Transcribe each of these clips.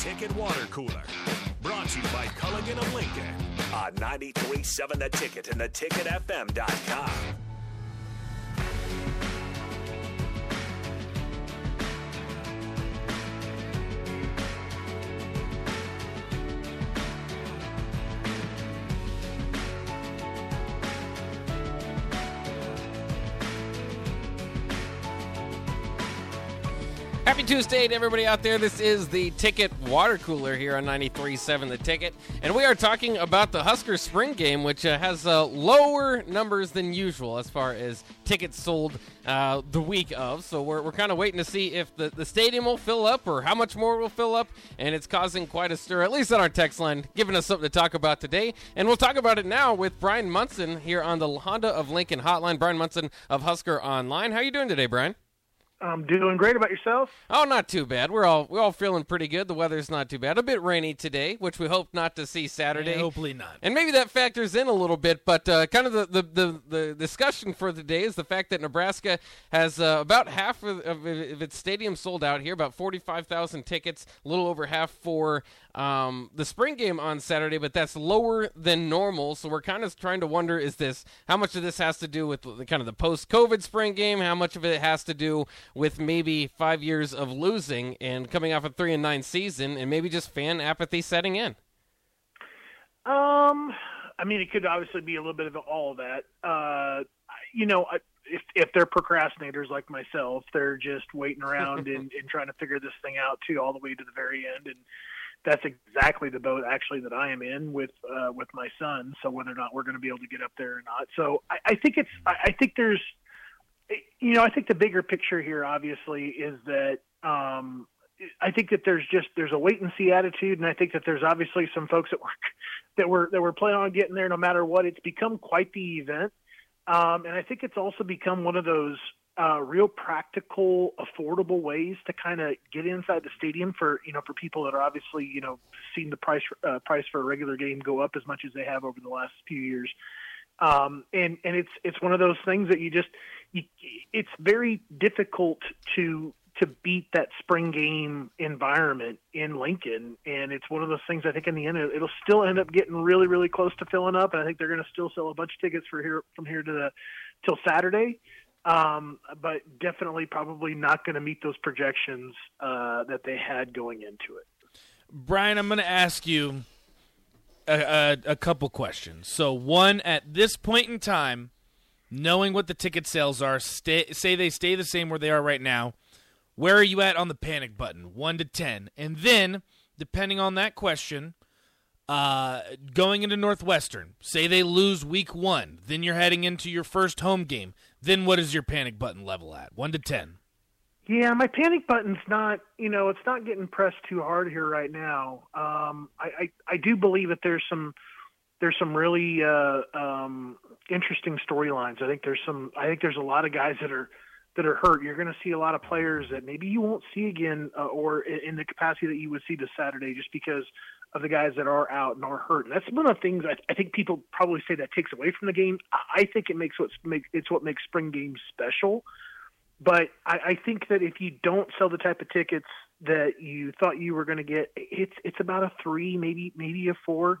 Ticket Water Cooler. Brought to you by Culligan of Lincoln on 93.7 The Ticket and theticketfm.com. Happy Tuesday to everybody out there. This is the Ticket Water Cooler here on 93.7 The Ticket. And we are talking about the Husker Spring Game, which has lower numbers than usual as far as tickets sold the week of. So we're kind of waiting to see if the stadium will fill up or how much more will fill up. And it's causing quite a stir, at least on our text line, giving us something to talk about today. And we'll talk about it now with Bryan Munson here on the Honda of Lincoln hotline. Bryan Munson of Husker Online. How are you doing today, Bryan? I'm doing great. About yourself? Oh, not too bad. We're all feeling pretty good. The weather's not too bad. A bit rainy today, which we hope not to see Saturday. Yeah, hopefully not. And maybe that factors in a little bit, but kind of the discussion for today is the fact that Nebraska has about half of its stadium sold out here, about 45,000 tickets, a little over half for the spring game on Saturday, but that's lower than normal. So we're kind of trying to wonder, how much of this has to do with kind of the post-COVID spring game? How much of it has to do with maybe 5 years of losing and coming off a 3-9 season and maybe just fan apathy setting in? I mean, it could obviously be a little bit of all of that. If they're procrastinators like myself, they're just waiting around and trying to figure this thing out too, all the way to the very end. And that's exactly the boat actually that I am in with my son. So whether or not we're going to be able to get up there or not. So I think the bigger picture here, obviously, is that I think that there's a wait and see attitude, and I think that there's obviously some folks that were planning on getting there no matter what. It's become quite the event, and I think it's also become one of those real practical, affordable ways to kind of get inside the stadium for people that are obviously seen the price for a regular game go up as much as they have over the last few years. And it's one of those things that it's very difficult to beat that spring game environment in Lincoln. And it's one of those things, I think in the end, it'll still end up getting really, really close to filling up. And I think they're going to still sell a bunch of tickets till Saturday. But definitely probably not going to meet those projections, that they had going into it. Bryan, I'm going to ask you a couple questions. So one, at this point in time, knowing what the ticket sales are, say they stay the same where they are right now, where are you at on the panic button, 1 to 10? And then, depending on that question, going into Northwestern, say they lose week 1, then you're heading into your first home game. Then what is your panic button level at, 1 to 10? Yeah, my panic button's not, it's not getting pressed too hard here right now. I do believe that there's some really interesting storylines. I think there's a lot of guys that are hurt. You're going to see a lot of players that maybe you won't see again, or in the capacity that you would see this Saturday, just because of the guys that are out and are hurt. And that's one of the things I think people probably say that takes away from the game. I think it makes what makes spring games special. But I think that if you don't sell the type of tickets that you thought you were going to get, it's about a 3, maybe a 4.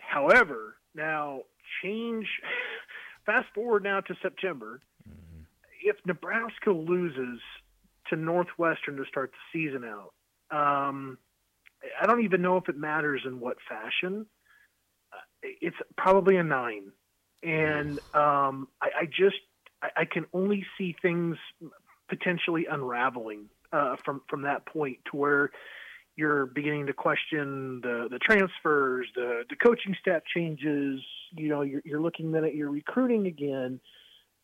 However, now fast forward now to September. Mm-hmm. If Nebraska loses to Northwestern to start the season out, I don't even know if it matters in what fashion. It's probably a 9. And I can only see things potentially unraveling from that point to where you're beginning to question the transfers, the coaching staff changes. You're looking then at your recruiting again,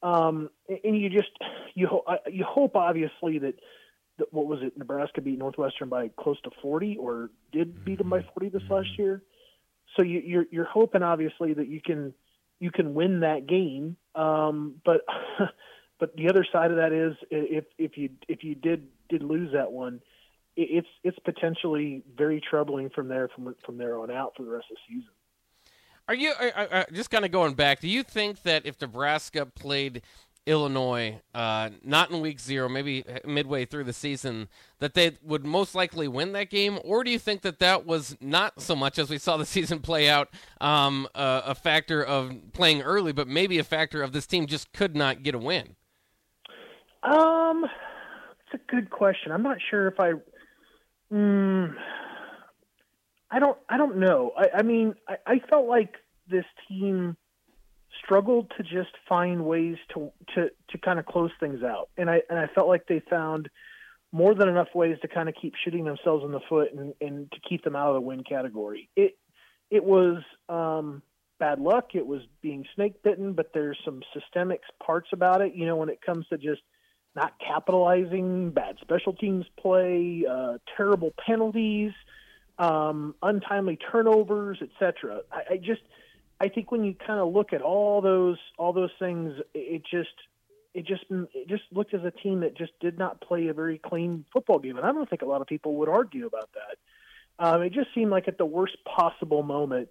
and you hope obviously that what was it? Nebraska beat Northwestern by close to 40, or did beat them by 40 this last year. So you're hoping obviously that you can win that game. But the other side of that is if you did lose that one, it's potentially very troubling from there on out for the rest of the season. Are you just kind of going back? Do you think that if Nebraska played Illinois, not in week zero, maybe midway through the season, that they would most likely win that game? Or do you think that that was not so much, as we saw the season play out, a factor of playing early, but maybe a factor of this team just could not get a win? It's a good question. I'm not sure if I don't know. I mean, I felt like this team struggled to just find ways to kind of close things out. And I felt like they found more than enough ways to kind of keep shooting themselves in the foot and to keep them out of the win category. It was bad luck. It was being snake bitten, but there's some systemic parts about it, you know, when it comes to just not capitalizing, bad special teams play, terrible penalties, untimely turnovers, etc. I think when you kind of look at all those things, it just looked as a team that just did not play a very clean football game, and I don't think a lot of people would argue about that. It just seemed like at the worst possible moment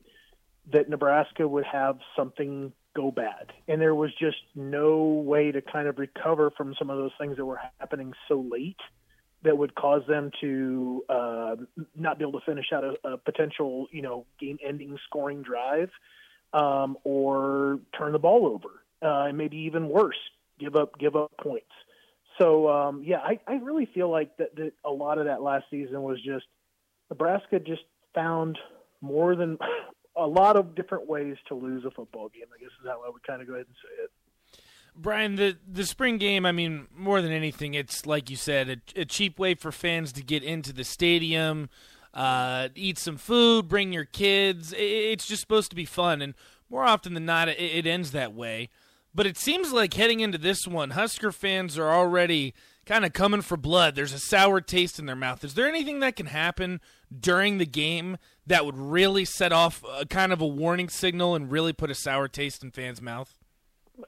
that Nebraska would have something go bad, and there was just no way to kind of recover from some of those things that were happening so late that would cause them to not be able to finish out a potential, you know, game-ending scoring drive, or turn the ball over, and maybe even worse, give up points. So I really feel like that a lot of that last season was just Nebraska just found more than a lot of different ways to lose a football game, I guess is how I would kind of go ahead and say it. Bryan, the spring game, I mean, more than anything, it's like you said, a cheap way for fans to get into the stadium, eat some food, bring your kids. It's just supposed to be fun, and more often than not, it ends that way. But it seems like heading into this one, Husker fans are already kind of coming for blood. There's a sour taste in their mouth. Is there anything that can happen during the game that would really set off a kind of a warning signal and really put a sour taste in fans' mouth?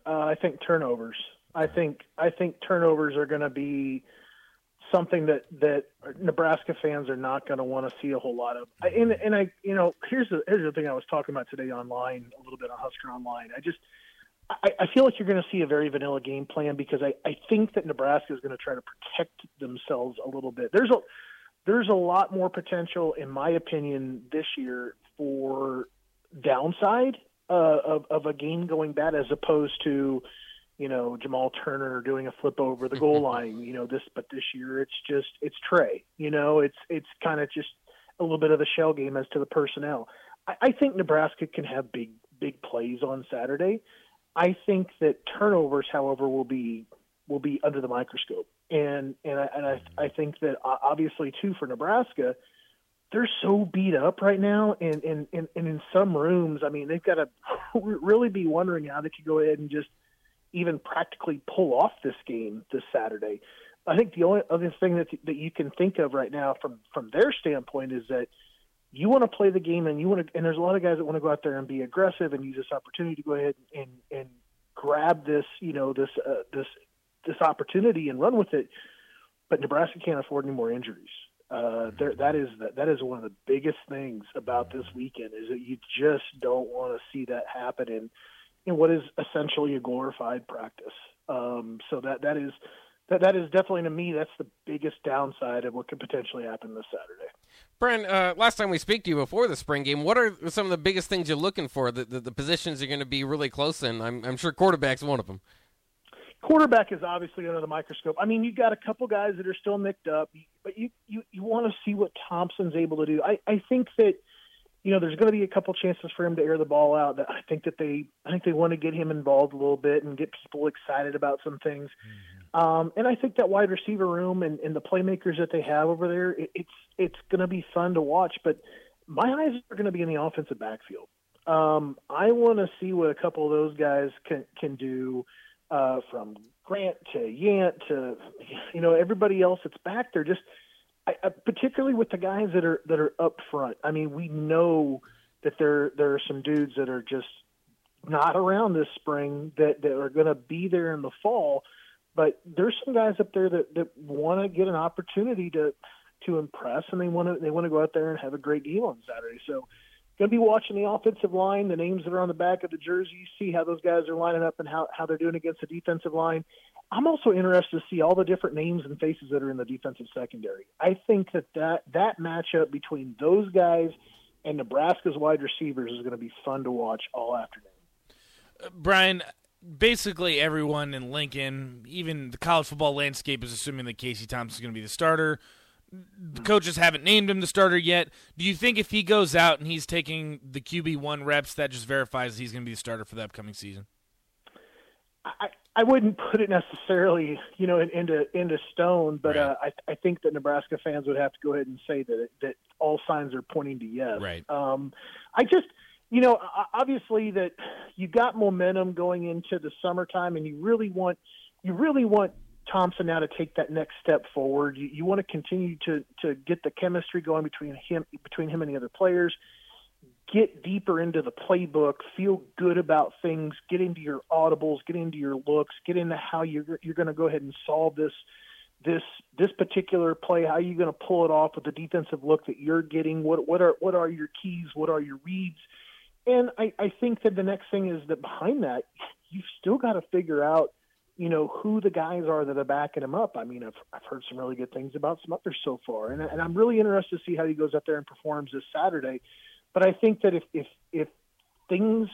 I think turnovers. I think turnovers are going to be something that Nebraska fans are not going to want to see a whole lot of. And I, you know, here's the thing I was talking about today online a little bit on Husker Online. I feel like you're going to see a very vanilla game plan because I think that Nebraska is going to try to protect themselves a little bit. There's a lot more potential, in my opinion, this year for downside of a game going bad, as opposed to, you know, Jamal Turner doing a flip over the goal line, you know, but this year it's Trey, you know, it's kind of just a little bit of a shell game as to the personnel. I think Nebraska can have big plays on Saturday. I think that turnovers, however, will be under the microscope. And I think that obviously too, for Nebraska, they're so beat up right now, and in some rooms, I mean, they've got to really be wondering how they could go ahead and just even practically pull off this game this Saturday. I think the only other thing that you can think of right now from their standpoint is that you want to play the game, and there's a lot of guys that want to go out there and be aggressive and use this opportunity to go ahead and grab this, you know, this opportunity and run with it. But Nebraska can't afford any more injuries. That is one of the biggest things about this weekend, is that you just don't want to see that happen in what is essentially a glorified practice. So that is definitely, to me, that's the biggest downside of what could potentially happen this Saturday. Bryan, last time we speak to you before the spring game, what are some of the biggest things you're looking for? The positions you're going to be really close in. I'm sure quarterback's one of them. Quarterback is obviously under the microscope. I mean, you've got a couple guys that are still nicked up, but you want to see what Thompson's able to do. I think that, you know, there's going to be a couple chances for him to air the ball out. That I think they want to get him involved a little bit and get people excited about some things. Mm-hmm. And I think that wide receiver room and the playmakers that they have over there, it's going to be fun to watch. But my eyes are going to be in the offensive backfield. I want to see what a couple of those guys can do. From Grant to Yant to, you know, everybody else that's back there, just particularly with the guys that are up front. I mean, we know that there are some dudes that are just not around this spring that are going to be there in the fall, but there's some guys up there that want to get an opportunity to impress, and they want to go out there and have a great game on Saturday. So Going to be watching the offensive line, the names that are on the back of the jersey, see how those guys are lining up and how they're doing against the defensive line. I'm also interested to see all the different names and faces that are in the defensive secondary. I think that matchup between those guys and Nebraska's wide receivers is going to be fun to watch all afternoon. Bryan, basically everyone in Lincoln, even the college football landscape, is assuming that Casey Thompson is going to be the starter. The coaches haven't named him the starter yet. Do you think if he goes out and he's taking the QB1 reps, that just verifies that he's going to be the starter for the upcoming season? I wouldn't put it necessarily, into stone, but right. I think that Nebraska fans would have to go ahead and say that all signs are pointing to yes. Right. Obviously that you got momentum going into the summertime, and you really want Thompson now to take that next step forward. You want to continue to get the chemistry going between him and the other players. Get deeper into the playbook, feel good about things, get into your audibles, get into your looks, get into how you're going to go ahead and solve this particular play. How are you going to pull it off with the defensive look that you're getting? What are your keys? What are your reads? And I think that the next thing is that behind that, you've still got to figure out, who the guys are that are backing him up. I mean, I've heard some really good things about some others so far, and I'm really interested to see how he goes out there and performs this Saturday. But I think that if things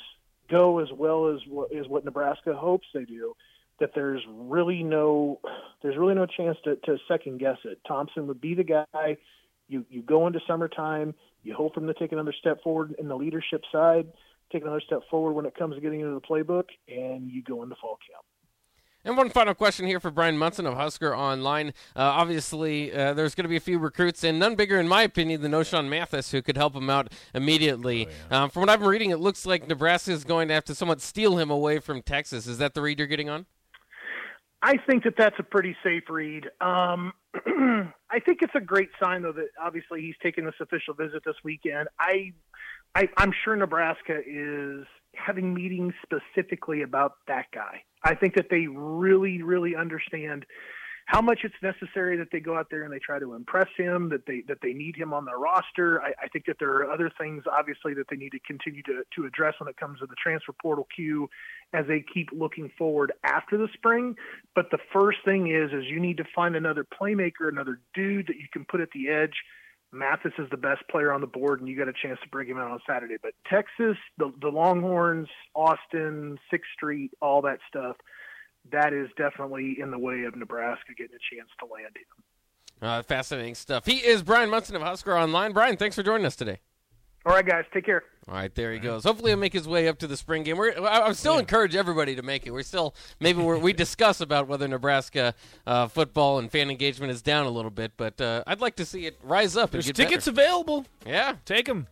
go as well as what Nebraska hopes they do, that there's really no chance to second guess it. Thompson would be the guy. You go into summertime, you hope for him to take another step forward in the leadership side, take another step forward when it comes to getting into the playbook, and you go into fall camp. And one final question here for Bryan Munson of Husker Online. Obviously, there's going to be a few recruits, and none bigger, in my opinion, than O'Shawn Mathis, who could help him out immediately. Oh, yeah. From what I'm reading, it looks like Nebraska is going to have to somewhat steal him away from Texas. Is that the read you're getting on? I think that's a pretty safe read. I think it's a great sign, though, that obviously he's taking this official visit this weekend. I'm sure Nebraska is having meetings specifically about that guy. I think that they really, really understand how much it's necessary that they go out there and they try to impress him, that they need him on their roster. I think that there are other things, obviously, that they need to continue to address when it comes to the transfer portal queue as they keep looking forward after the spring. But the first thing is you need to find another playmaker, another dude that you can put at the edge. Mathis is the best player on the board, and you got a chance to bring him out on Saturday. But Texas, the Longhorns, Austin, 6th Street, all that stuff, that is definitely in the way of Nebraska getting a chance to land him. Fascinating stuff. He is Bryan Munson of Husker Online. Bryan, thanks for joining us today. All right, guys. Take care. All right, there he goes. Hopefully he'll make his way up to the spring game. I still encourage everybody to make it. We discuss about whether Nebraska football and fan engagement is down a little bit, but I'd like to see it rise up. There's tickets available. Yeah. Take them.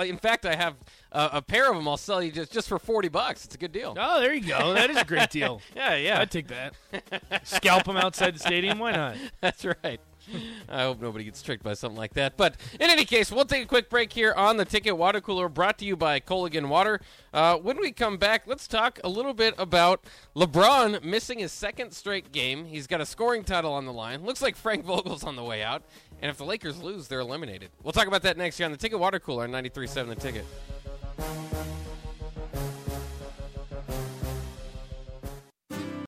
In fact, I have a pair of them. I'll sell you just for $40. It's a good deal. Oh, there you go. That is a great deal. Yeah. I'd take that. Scalp them outside the stadium. Why not? That's right. I hope nobody gets tricked by something like that. But in any case, we'll take a quick break here on the Ticket Water Cooler, brought to you by Culligan Water. When we come back, let's talk a little bit about LeBron missing his second straight game. He's got a scoring title on the line. Looks like Frank Vogel's on the way out. And if the Lakers lose, they're eliminated. We'll talk about that next year on the Ticket Water Cooler on 93.7 The Ticket.